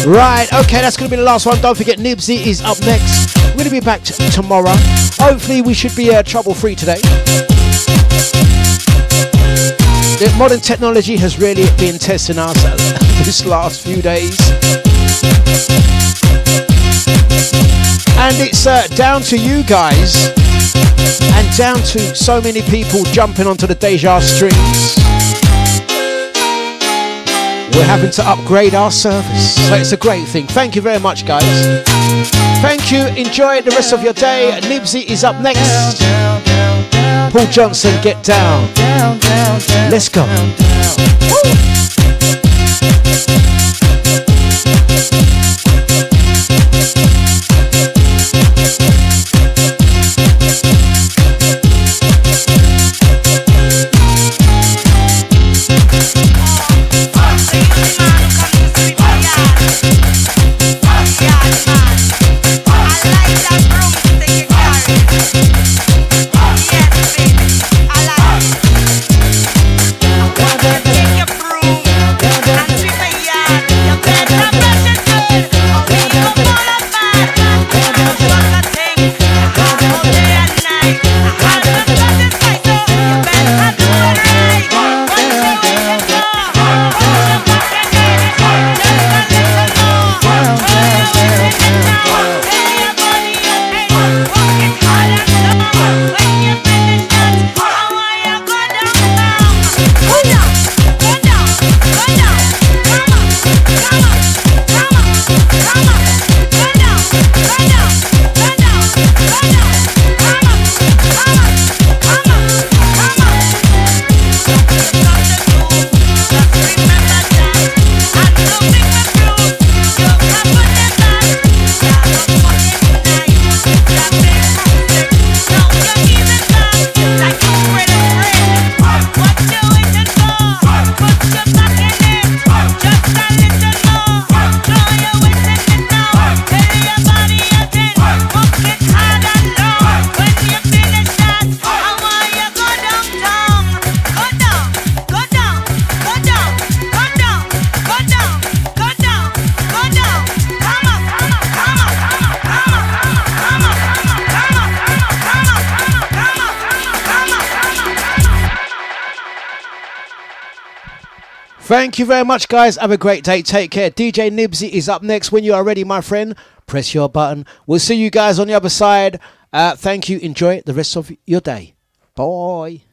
Right, okay, that's going to be the last one. Don't forget, Nibsy is up next. We're going to be back tomorrow. Hopefully, we should be trouble-free today. The modern technology has really been testing us this last few days. And it's down to you guys, and down to so many people jumping onto the Deja streams. We're having to upgrade our service, so it's a great thing. Thank you very much, guys. Thank you. Enjoy the rest of your day. Nibsy is up next. Paul Johnson, Get Down. Let's go. Thank you very much, guys. Have a great day. Take care. DJ Nibsy is up next. When you are ready, my friend, press your button. We'll see you guys on the other side. Thank you. Enjoy the rest of your day. Bye.